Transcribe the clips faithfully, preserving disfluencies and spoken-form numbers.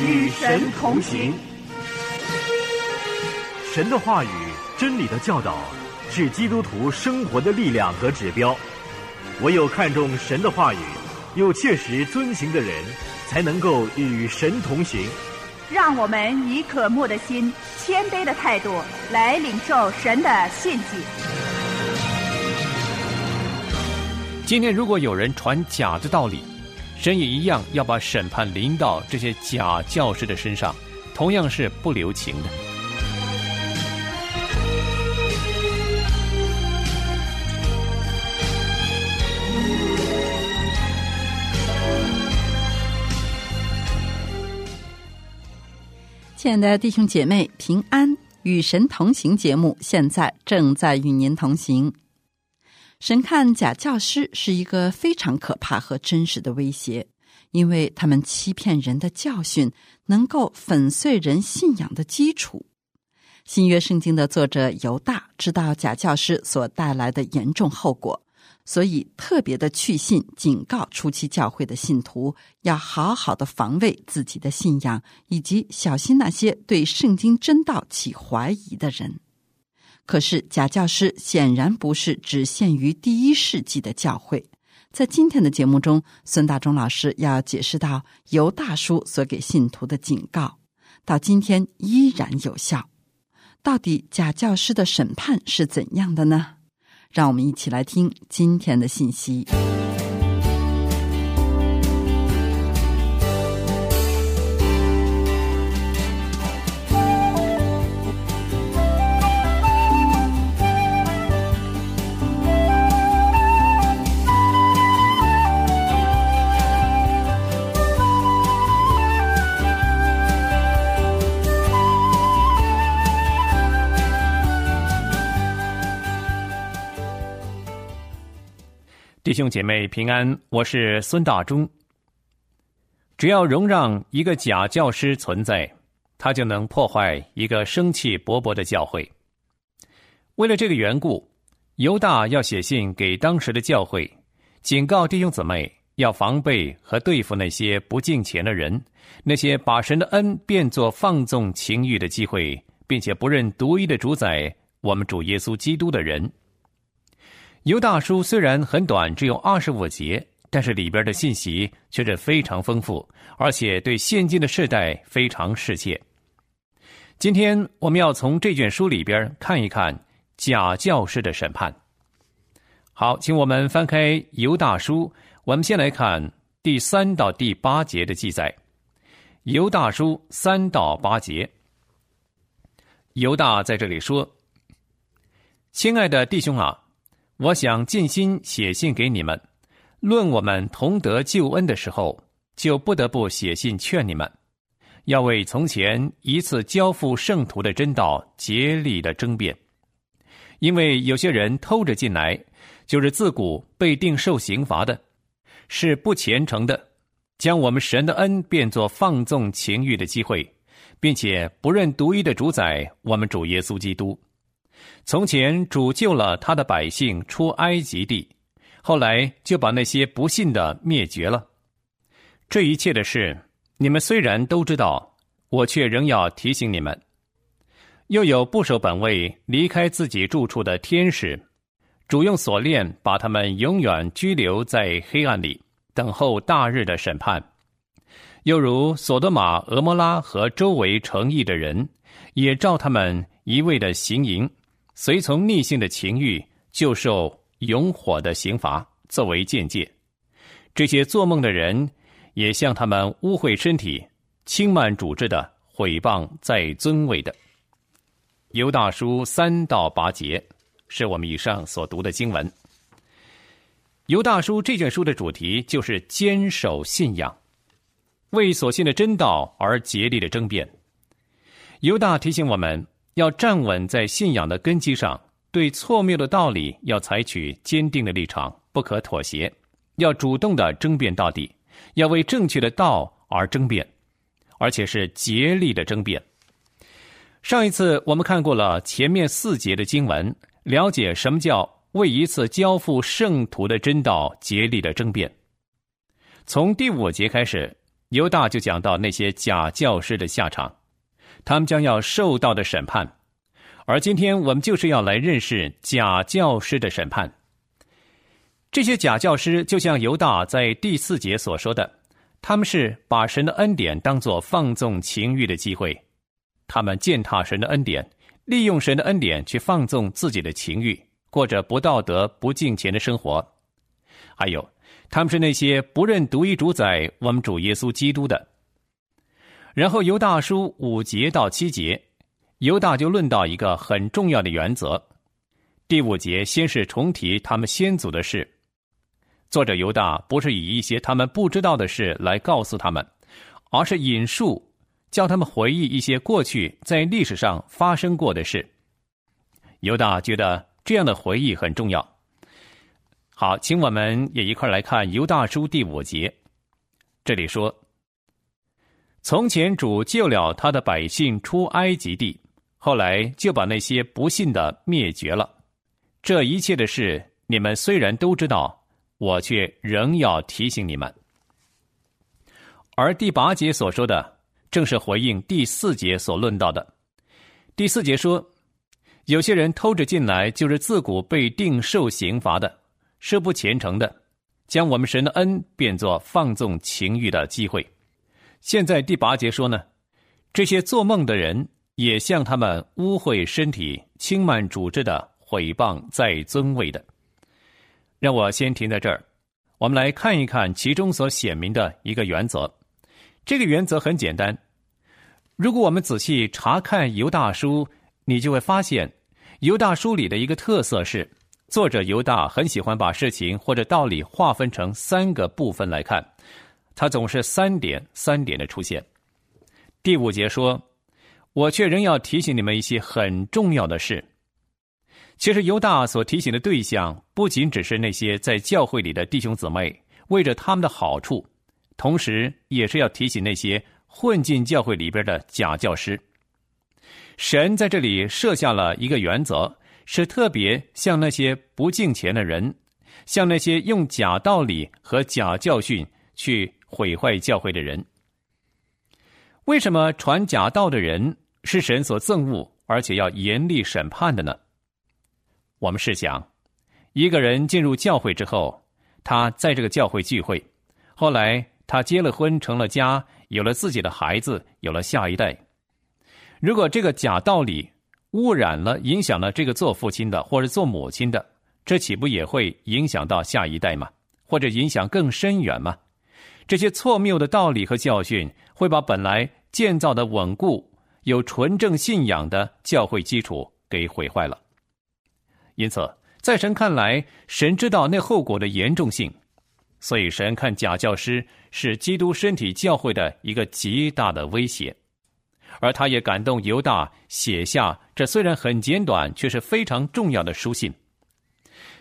与神同行，神的话语、真理的教导，是基督徒生活的力量和指标。唯有看重神的话语，又切实遵行的人，才能够与神同行。让我们以渴慕的心、谦卑的态度来领受神的信息。今天如果有人传假的道理，神也一样要把审判临到这些假教师的身上，同样是不留情的。亲爱的弟兄姐妹，平安！与神同行节目现在正在与您同行。神看假教师是一个非常可怕和真实的威胁，因为他们欺骗人的教训能够粉碎人信仰的基础。新约圣经的作者犹大知道假教师所带来的严重后果，所以特别的去信警告初期教会的信徒，要好好的防卫自己的信仰，以及小心那些对圣经真道起怀疑的人。可是假教师显然不是只限于第一世纪的教会。在今天的节目中，孙大中老师要解释到犹大书所给信徒的警告到今天依然有效。到底假教师的审判是怎样的呢？让我们一起来听今天的信息。弟兄姐妹平安，我是孙大中。只要容让一个假教师存在，他就能破坏一个生气勃勃的教会。为了这个缘故，犹大要写信给当时的教会，警告弟兄姊妹要防备和对付那些不敬虔的人，那些把神的恩变作放纵情欲的机会，并且不认独一的主宰我们主耶稣基督的人。犹大书虽然很短，只有二十五节，但是里边的信息却是非常丰富，而且对现今的世代非常适切。今天我们要从这卷书里边看一看假教师的审判。好，请我们翻开犹大书，我们先来看第三到第八节的记载。犹大书三到八节，犹大在这里说：亲爱的弟兄啊，我想尽心写信给你们，论我们同得救恩的时候，就不得不写信劝你们，要为从前一次交付圣徒的真道竭力的争辩。因为有些人偷着进来，就是自古被定受刑罚的，是不虔诚的，将我们神的恩变作放纵情欲的机会，并且不认独一的主宰我们主耶稣基督。从前主救了他的百姓出埃及地，后来就把那些不信的灭绝了。这一切的事，你们虽然都知道，我却仍要提醒你们。又有不守本位离开自己住处的天使，主用锁链把他们永远拘留在黑暗里，等候大日的审判。又如索多玛、俄摩拉和周围城邑的人，也照他们一味的行淫，随从逆性的情欲，就受永火的刑罚作为鉴戒。这些做梦的人也像他们污秽身体，轻慢主治的，毁谤在尊位的。犹大书三到八节是我们以上所读的经文。犹大书这卷书的主题就是坚守信仰，为所信的真道而竭力的争辩。犹大提醒我们要站稳在信仰的根基上，对错谬的道理要采取坚定的立场，不可妥协，要主动的争辩到底，要为正确的道而争辩，而且是竭力的争辩。上一次我们看过了前面四节的经文，了解什么叫为一次交付圣徒的真道竭力的争辩。从第五节开始，犹大就讲到那些假教师的下场，他们将要受到的审判。而今天我们就是要来认识假教师的审判。这些假教师就像犹大在第四节所说的，他们是把神的恩典当作放纵情欲的机会，他们践踏神的恩典，利用神的恩典去放纵自己的情欲，过着不道德不敬虔的生活。还有他们是那些不认独一主宰我们主耶稣基督的。然后犹大书五节到七节，犹大就论到一个很重要的原则。第五节先是重提他们先祖的事，作者犹大不是以一些他们不知道的事来告诉他们，而是引述叫他们回忆一些过去在历史上发生过的事。犹大觉得这样的回忆很重要。好，请我们也一块来看犹大书第五节。这里说，从前主救了他的百姓出埃及地，后来就把那些不信的灭绝了。这一切的事你们虽然都知道，我却仍要提醒你们。而第八节所说的正是回应第四节所论到的。第四节说，有些人偷着进来，就是自古被定受刑罚的，是不虔诚的，将我们神的恩变作放纵情欲的机会。现在第八节说呢，这些做梦的人也向他们污秽身体、轻慢主治的毁谤在尊位的。让我先停在这儿，我们来看一看其中所显明的一个原则。这个原则很简单，如果我们仔细查看犹大书，你就会发现犹大书里的一个特色是，作者犹大很喜欢把事情或者道理划分成三个部分来看，他总是三点三点的出现。第五节说，我却仍要提醒你们一些很重要的事。其实犹大所提醒的对象不仅只是那些在教会里的弟兄姊妹，为着他们的好处，同时也是要提醒那些混进教会里边的假教师。神在这里设下了一个原则，是特别向那些不敬虔的人，向那些用假道理和假教训去毁坏教会的人。为什么传假道的人是神所憎恶，而且要严厉审判的呢？我们试想，一个人进入教会之后，他在这个教会聚会，后来他结了婚，成了家，有了自己的孩子，有了下一代。如果这个假道理污染了、影响了这个做父亲的或者做母亲的，这岂不也会影响到下一代吗？或者影响更深远吗？这些错谬的道理和教训会把本来建造的稳固、有纯正信仰的教会基础给毁坏了。因此在神看来，神知道那后果的严重性，所以神看假教师是基督身体教会的一个极大的威胁。而他也感动犹大写下这虽然很简短，却是非常重要的书信。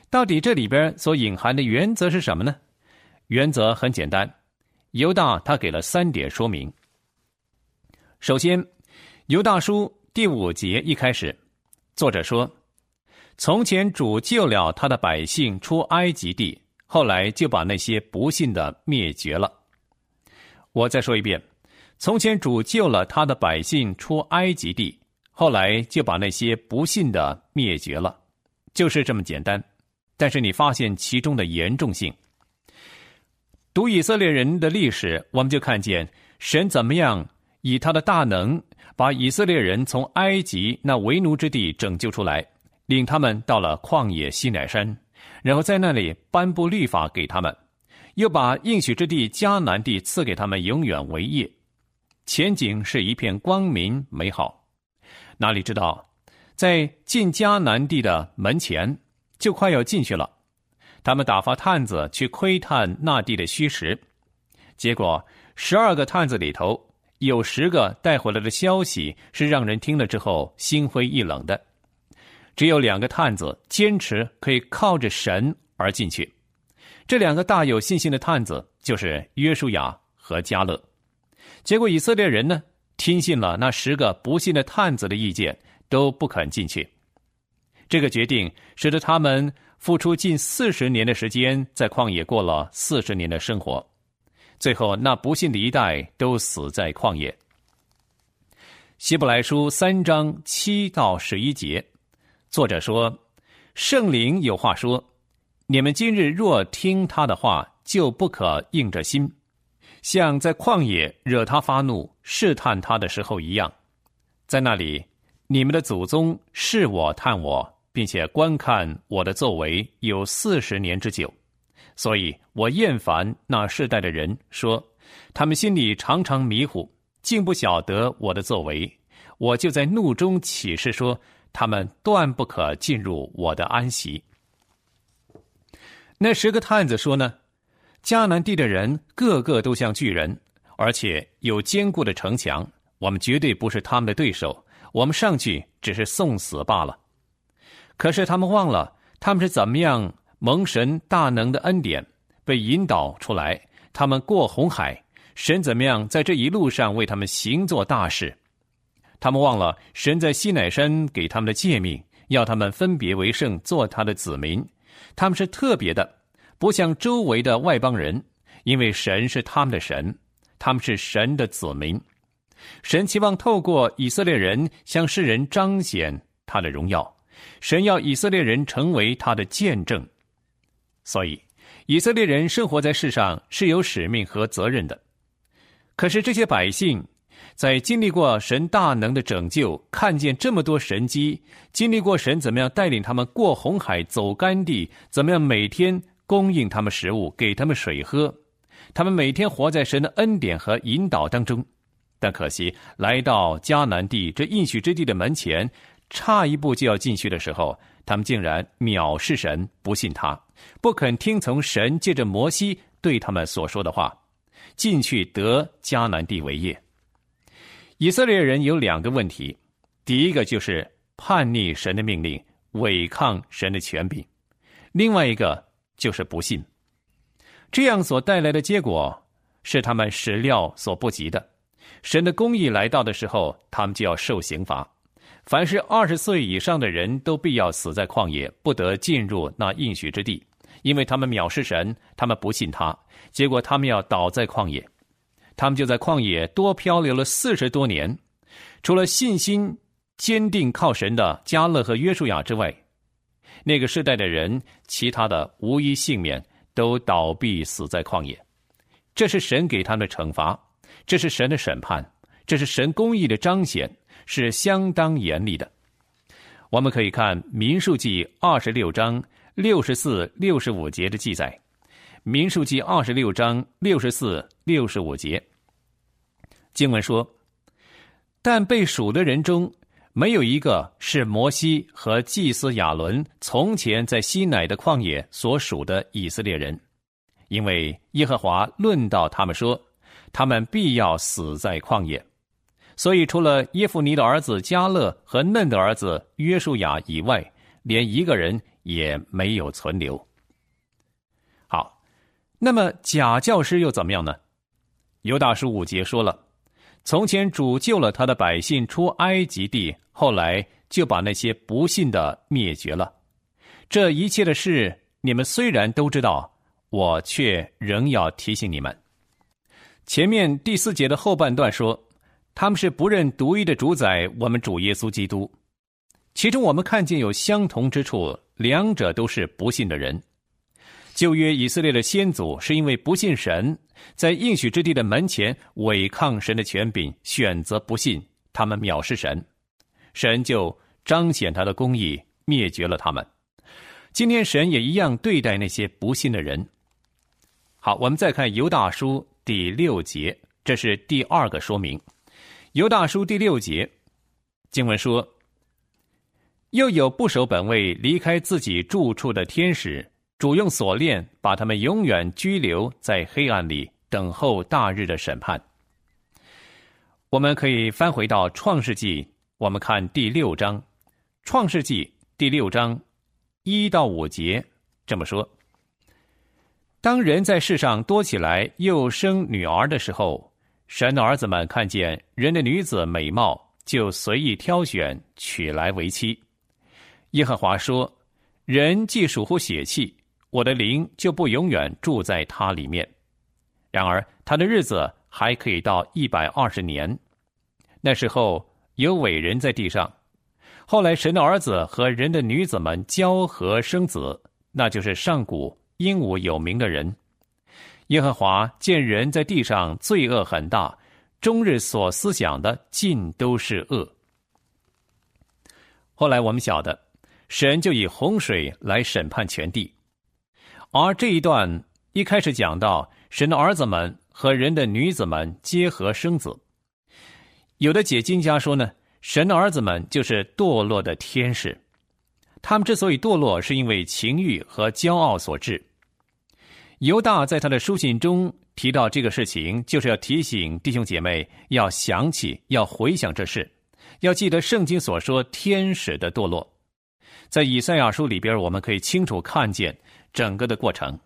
到底这里边所隐含的原则是什么呢？原则很简单，犹大他给了三点说明。首先，犹大书第五节一开始，作者说，从前主救了他的百姓出埃及地，后来就把那些不信的灭绝了。我再说一遍，从前主救了他的百姓出埃及地，后来就把那些不信的灭绝了，就是这么简单。但是你发现其中的严重性。读以色列人的历史，我们就看见神怎么样以他的大能把以色列人从埃及那为奴之地拯救出来，领他们到了旷野西乃山，然后在那里颁布律法给他们，又把应许之地迦南地赐给他们永远为业，前景是一片光明美好。哪里知道在进迦南地的门前就快要进去了，他们打发探子去窥探那地的虚实，结果十二个探子里头有十个带回来的消息是让人听了之后心灰意冷的，只有两个探子坚持可以靠着神而进去。这两个大有信心的探子就是约书亚和迦勒。结果以色列人呢，听信了那十个不信的探子的意见，都不肯进去。这个决定使得他们付出近四十年的时间，在旷野过了四十年的生活。最后那不信的一代都死在旷野。希伯来书三章七到十一节，作者说，圣灵有话说，你们今日若听他的话，就不可硬着心，像在旷野惹他发怒试探他的时候一样。在那里，你们的祖宗试我探我，并且观看我的作为有四十年之久，所以我厌烦那世代的人，说他们心里常常迷糊，竟不晓得我的作为，我就在怒中起誓说，他们断不可进入我的安息。那十个探子说呢，迦南地的人个个都像巨人，而且有坚固的城墙，我们绝对不是他们的对手，我们上去只是送死罢了。可是他们忘了他们是怎么样蒙神大能的恩典被引导出来，他们过红海，神怎么样在这一路上为他们行作大事。他们忘了神在西乃山给他们的诫命，要他们分别为圣做他的子民，他们是特别的，不像周围的外邦人，因为神是他们的神，他们是神的子民。神期望透过以色列人向世人彰显他的荣耀，神要以色列人成为他的见证。所以以色列人生活在世上是有使命和责任的。可是这些百姓在经历过神大能的拯救，看见这么多神迹，经历过神怎么样带领他们过红海走干地，怎么样每天供应他们食物，给他们水喝，他们每天活在神的恩典和引导当中。但可惜来到迦南地这应许之地的门前，差一步就要进去的时候，他们竟然藐视神，不信他，不肯听从神借着摩西对他们所说的话，进去得迦南地为业。以色列人有两个问题，第一个就是叛逆神的命令，违抗神的权柄，另外一个就是不信。这样所带来的结果是他们始料所不及的，神的公义来到的时候，他们就要受刑罚。凡是二十岁以上的人都必要死在旷野，不得进入那应许之地，因为他们藐视神，他们不信他，结果他们要倒在旷野。他们就在旷野多漂流了四十多年，除了信心坚定靠神的迦勒和约书亚之外，那个世代的人其他的无一幸免，都倒闭死在旷野。这是神给他们的惩罚，这是神的审判，这是神公义的彰显，是相当严厉的。我们可以看民数记二十六章六十四、六十五节的记载。民数记二十六章六十四、六十五节，经文说：“但被数的人中，没有一个是摩西和祭司亚伦从前在西乃的旷野所属的以色列人，因为耶和华论到他们说，他们必要死在旷野。所以除了耶弗尼的儿子迦勒和嫩的儿子约书亚以外，连一个人也没有存留。”好，那么假教师又怎么样呢？犹大书五节说了，从前主救了他的百姓出埃及地，后来就把那些不信的灭绝了。这一切的事，你们虽然都知道，我却仍要提醒你们。前面第四节的后半段说，他们是不认独一的主宰我们主耶稣基督。其中我们看见有相同之处，两者都是不信的人。旧约以色列的先祖是因为不信神，在应许之地的门前违抗神的权柄，选择不信，他们藐视神，神就彰显他的公义，灭绝了他们。今天神也一样对待那些不信的人。好，我们再看犹大书第六节，这是第二个说明。犹大书第六节，经文说：“又有不守本位离开自己住处的天使，主用锁链把他们永远拘留在黑暗里，等候大日的审判。”我们可以翻回到创世纪，我们看第六章，创世纪第六章一到五节这么说。当人在世上多起来，又生女儿的时候，神的儿子们看见人的女子美貌，就随意挑选，娶来为妻。耶和华说：“人既属乎血气，我的灵就不永远住在他里面。”然而他的日子还可以到一百二十年。那时候有伟人在地上。后来神的儿子和人的女子们交合生子，那就是上古英武有名的人。耶和华见人在地上罪恶很大，终日所思想的尽都是恶。后来我们晓得，神就以洪水来审判全地。而这一段一开始讲到神的儿子们和人的女子们结合生子。有的解经家说呢，神的儿子们就是堕落的天使，他们之所以堕落，是因为情欲和骄傲所致。犹大在他的书信中提到这个事情，就是要提醒弟兄姐妹要想起，要回想这事，要记得圣经所说天使的堕落。在以赛亚书里边，我们可以清楚看见整个的过程。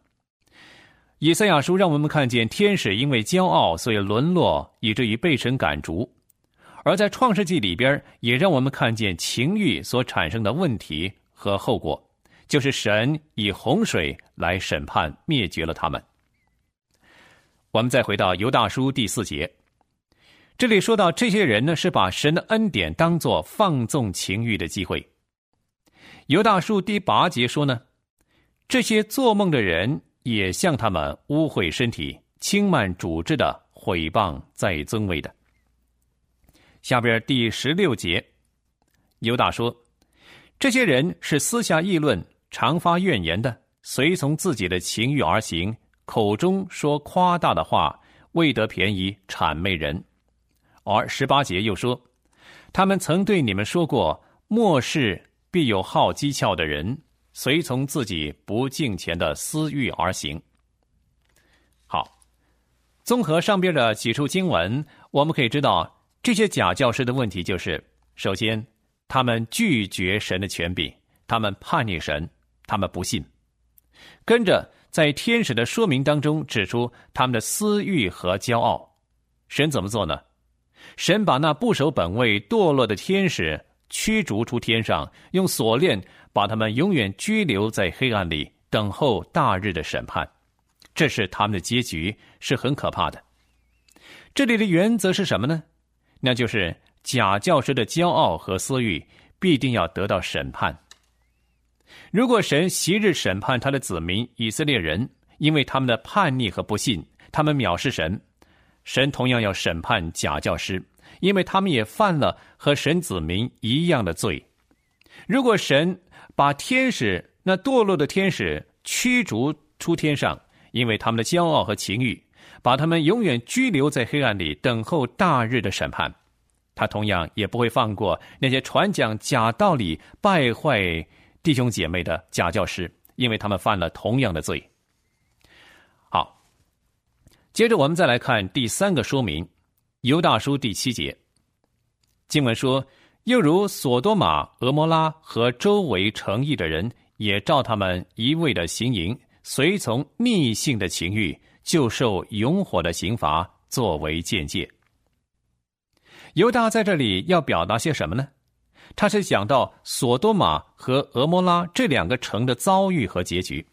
以赛亚书让我们看见天使因为骄傲，所以沦落，以至于被神赶逐。而在创世纪里边，也让我们看见情欲所产生的问题和后果，就是神以洪水来审判灭绝了他们。我们再回到犹大书第四节，这里说到这些人呢，是把神的恩典当作放纵情欲的机会。犹大书第八节说呢，这些做梦的人也向他们污秽身体，轻慢主治的，毁谤在尊位的。下边第十六节，犹大说，这些人是私下议论，常发怨言的，随从自己的情欲而行，口中说夸大的话，为得便宜，谄媚人。而十八节又说，他们曾对你们说过，末世必有好讥诮的人，随从自己不敬虔的私欲而行。好，综合上边的几处经文，我们可以知道这些假教师的问题就是：首先，他们拒绝神的权柄，他们叛逆神，他们不信。跟着，在天使的说明当中指出他们的私欲和骄傲。神怎么做呢？神把那不守本位堕落的天使驱逐出天上，用锁链把他们永远拘留在黑暗里，等候大日的审判。这是他们的结局，是很可怕的。这里的原则是什么呢？那就是假教师的骄傲和私欲必定要得到审判。如果神昔日审判他的子民以色列人，因为他们的叛逆和不信，他们藐视神，神同样要审判假教师，因为他们也犯了和神子民一样的罪。如果神把天使，那堕落的天使驱逐出天上，因为他们的骄傲和情欲，把他们永远拘留在黑暗里，等候大日的审判。他同样也不会放过那些传讲假道理、败坏弟兄姐妹的假教师，因为他们犯了同样的罪。好，接着我们再来看第三个说明，犹大书第七节。经文说，又如索多玛、俄摩拉和周围城邑的人，也照他们一味的行淫，随从逆性的情欲，就受永火的刑罚作为鉴戒。犹大在这里要表达些什么呢？他是讲到索多玛和俄摩拉这两个城的遭遇和结局。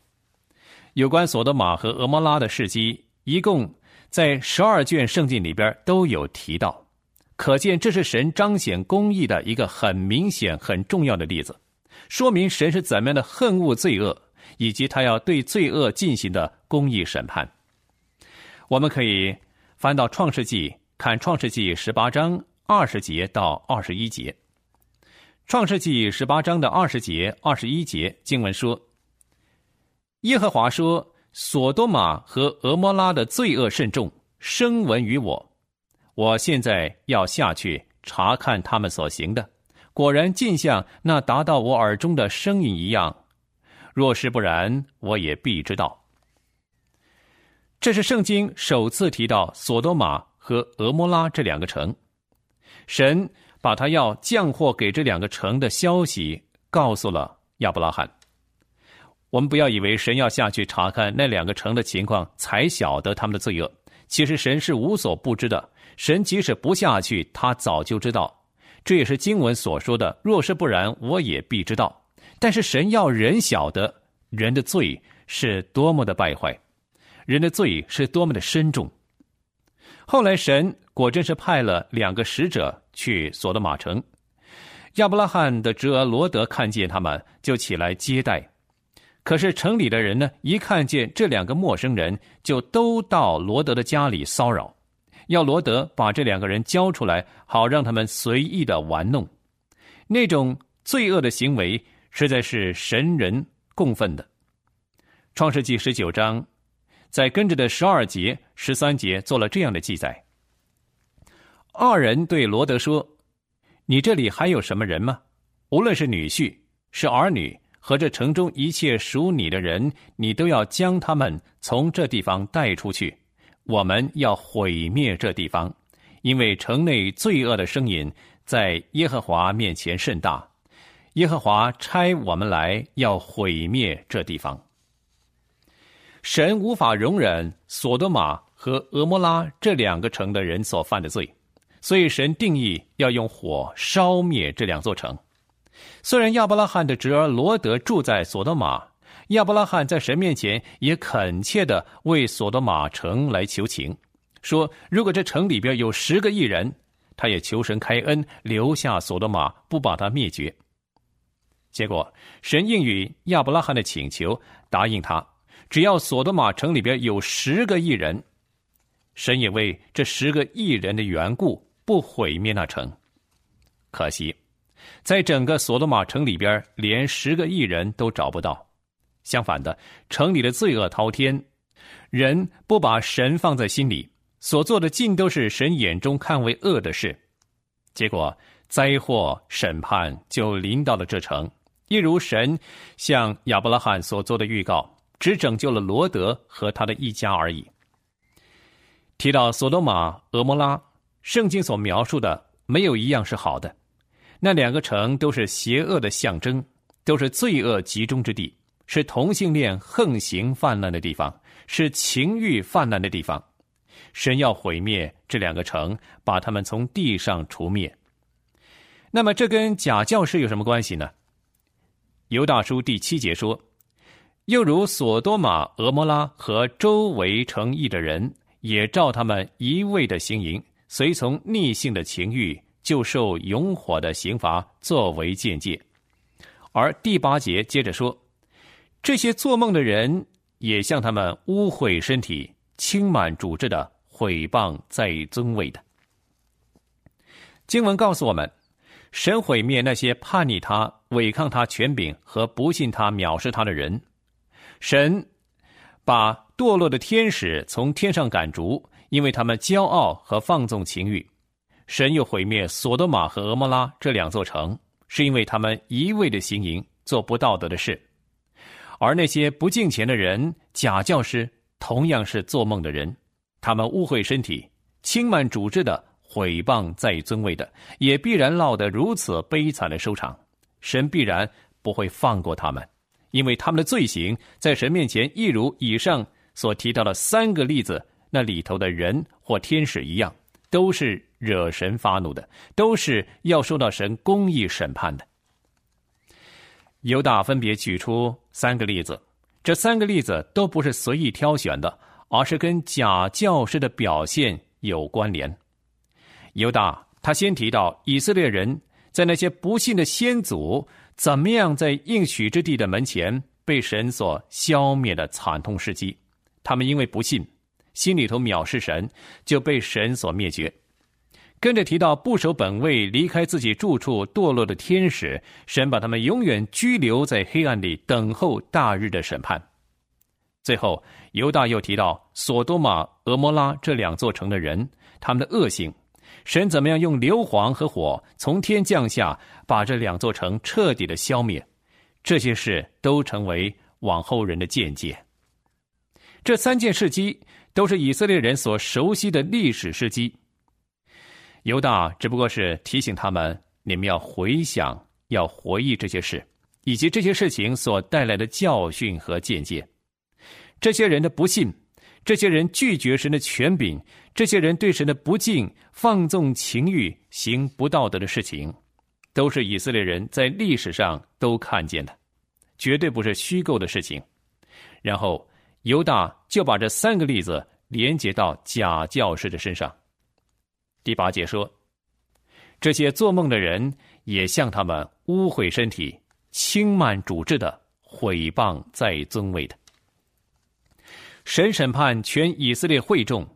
有关索多玛和俄摩拉的事迹，一共在十二卷圣经里边都有提到，可见这是神彰显公义的一个很明显、很重要的例子，说明神是怎么样的恨恶罪恶，以及他要对罪恶进行的公义审判。我们可以翻到创世纪，看创世纪十八章二十节到二十一节。创世纪十八章的二十节、二十一节经文说：“耶和华说，索多玛和俄摩拉的罪恶甚重，声闻于我。我现在要下去查看他们所行的，果然尽像那达到我耳中的声音一样。若是不然，我也必知道。”这是圣经首次提到索多玛和俄摩拉这两个城，神把他要降祸给这两个城的消息告诉了亚伯拉罕。我们不要以为神要下去查看那两个城的情况才晓得他们的罪恶，其实神是无所不知的，神即使不下去，他早就知道。这也是经文所说的，若是不然，我也必知道。但是神要人晓得人的罪是多么的败坏，人的罪是多么的深重，后来神果真是派了两个使者去索多玛城。亚伯拉罕的侄儿罗德看见他们，就起来接待。可是城里的人呢，一看见这两个陌生人，就都到罗德的家里骚扰，要罗德把这两个人交出来，好让他们随意的玩弄。那种罪恶的行为实在是神人共愤的。创世纪十九章在跟着的十二节、十三节做了这样的记载：二人对罗德说，你这里还有什么人吗？无论是女婿、是儿女和这城中一切属你的人，你都要将他们从这地方带出去，我们要毁灭这地方，因为城内罪恶的声音在耶和华面前甚大，耶和华差我们来要毁灭这地方。神无法容忍索多玛和俄摩拉这两个城的人所犯的罪，所以神定义要用火烧灭这两座城。虽然亚伯拉罕的侄儿罗德住在索多玛，亚伯拉罕在神面前也恳切地为索多玛城来求情，说如果这城里边有十个义人，他也求神开恩，留下索多玛，不把他灭绝。结果神应允亚伯拉罕的请求，答应他，只要索多玛城里边有十个义人，神也为这十个义人的缘故不毁灭那城。可惜在整个索多玛城里边，连十个义人都找不到。相反的，城里的罪恶滔天，人不把神放在心里，所做的尽都是神眼中看为恶的事。结果灾祸审判就临到了这城，一如神向亚伯拉罕所做的预告，只拯救了罗德和他的一家而已。提到索多玛、俄摩拉，圣经所描述的没有一样是好的，那两个城都是邪恶的象征，都是罪恶集中之地，是同性恋横行泛滥的地方，是情欲泛滥的地方。神要毁灭这两个城，把他们从地上除灭。那么这跟假教师有什么关系呢？犹大书第七节说，又如索多玛、俄摩拉和周围城邑的人，也照他们一味的行淫，随从逆性的情欲，就受永火的刑罚作为见戒。而第八节接着说，这些做梦的人也向他们污秽身体，轻慢主治的，毁谤在尊位的。经文告诉我们，神毁灭那些叛逆他、违抗他权柄和不信他、藐视他的人。神把堕落的天使从天上赶逐，因为他们骄傲和放纵情欲。神又毁灭索多玛和俄摩拉这两座城，是因为他们一味的行淫，做不道德的事。而那些不敬虔的人、假教师，同样是做梦的人，他们污秽身体，轻慢主治的，毁谤在尊位的，也必然落得如此悲惨的收场。神必然不会放过他们，因为他们的罪行在神面前一如以上所提到的三个例子那里头的人或天使一样，都是惹神发怒的，都是要受到神公义审判的。犹大分别举出三个例子，这三个例子都不是随意挑选的，而是跟假教师的表现有关联。犹大他先提到以色列人在那些不信的先祖怎么样在应许之地的门前被神所消灭的惨痛事迹，他们因为不信，心里头藐视神，就被神所灭绝。跟着提到不守本位、离开自己住处堕落的天使，神把他们永远拘留在黑暗里，等候大日的审判。最后犹大又提到索多玛、俄摩拉这两座城的人，他们的恶行，神怎么样用硫磺和火从天降下，把这两座城彻底的消灭。这些事都成为往后人的见解。这三件事迹都是以色列人所熟悉的历史事迹，犹大只不过是提醒他们，你们要回想，要回忆这些事，以及这些事情所带来的教训和见解。这些人的不信，这些人拒绝神的权柄，这些人对神的不敬，放纵情欲，行不道德的事情，都是以色列人在历史上都看见的，绝对不是虚构的事情。然后犹大就把这三个例子连接到假教师的身上。第八节说，这些做梦的人也向他们污秽身体，轻慢主治的，毁谤在尊位的。神审判全以色列会众，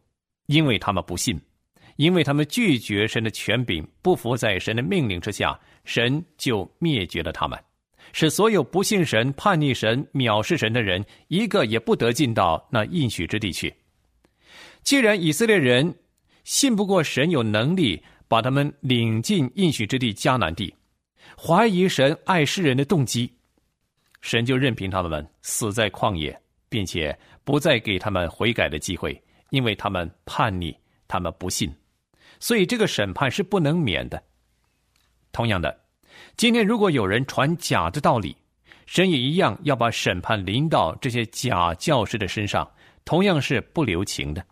因为他们不信，因为他们拒绝神的权柄，不服在神的命令之下，神就灭绝了他们，使所有不信神、叛逆神、藐视神的人，一个也不得进到那应许之地去。既然以色列人信不过神有能力把他们领进应许之地迦南地，怀疑神爱世人的动机，神就任凭他们死在旷野，并且不再给他们悔改的机会，因为他们叛逆，他们不信，所以这个审判是不能免的。同样的，今天如果有人传假的道理，神也一样要把审判临到这些假教师的身上，同样是不留情的。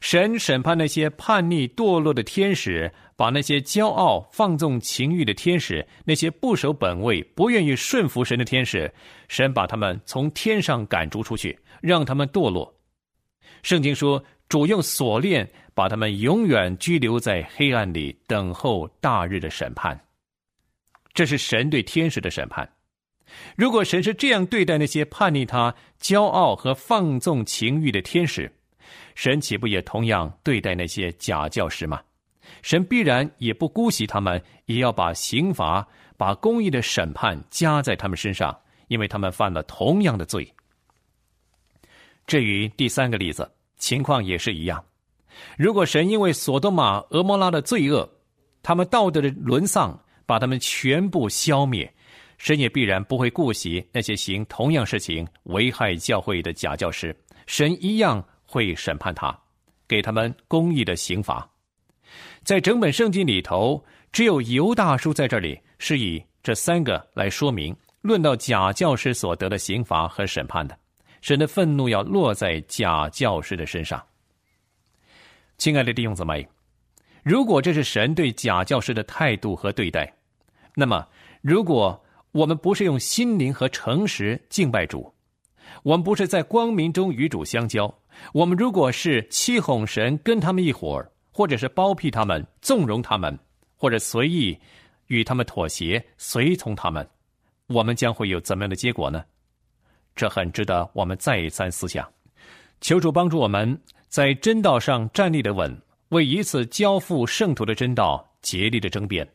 神审判那些叛逆堕落的天使，把那些骄傲放纵情欲的天使，那些不守本位不愿意顺服神的天使，神把他们从天上赶逐出去，让他们堕落。圣经说，主用锁链把他们永远拘留在黑暗里，等候大日的审判。这是神对天使的审判。如果神是这样对待那些叛逆他、骄傲和放纵情欲的天使，神岂不也同样对待那些假教师吗？神必然也不姑息他们，也要把刑罚、把公义的审判加在他们身上，因为他们犯了同样的罪。至于第三个例子，情况也是一样。如果神因为索多玛、俄摩拉的罪恶，他们道德的沦丧，把他们全部消灭，神也必然不会顾惜那些行同样事情危害教会的假教师，神一样会审判他，给他们公义的刑罚。在整本圣经里头，只有犹大书在这里是以这三个来说明论到假教师所得的刑罚和审判的。神的愤怒要落在假教师的身上。亲爱的弟兄姊妹，如果这是神对假教师的态度和对待，那么如果我们不是用心灵和诚实敬拜主，我们不是在光明中与主相交，我们如果是欺哄神跟他们一伙儿，或者是包庇他们、纵容他们，或者随意与他们妥协、随从他们，我们将会有怎么样的结果呢？这很值得我们再三思想。求主帮助我们在真道上站立得稳，为以此交付圣徒的真道竭力的争辩。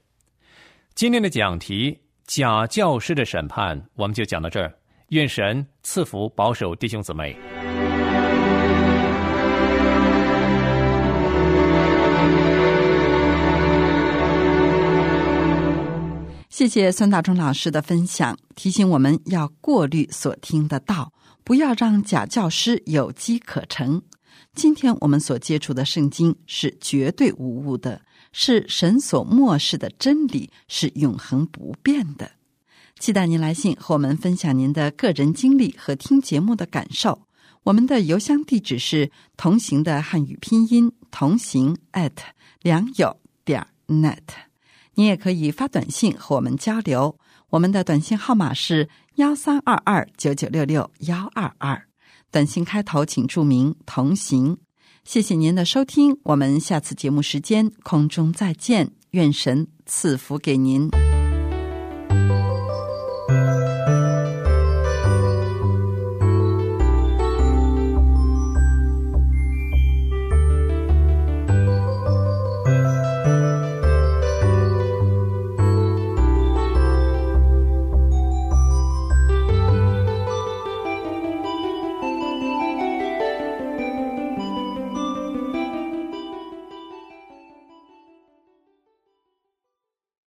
今天的讲题，假教师的审判，我们就讲到这儿。愿神赐福保守弟兄姊妹。谢谢孙大中老师的分享，提醒我们要过滤所听的道，不要让假教师有机可乘。今天我们所接触的圣经是绝对无误的，是神所漠视的真理，是永恒不变的。期待您来信和我们分享您的个人经历和听节目的感受。我们的邮箱地址是同行的汉语拼音同行 at 良友点 net。你也可以发短信和我们交流，我们的短信号码是一三二二九九六六一二二，短信开头请注明同行。谢谢您的收听，我们下次节目时间空中再见，愿神赐福给您。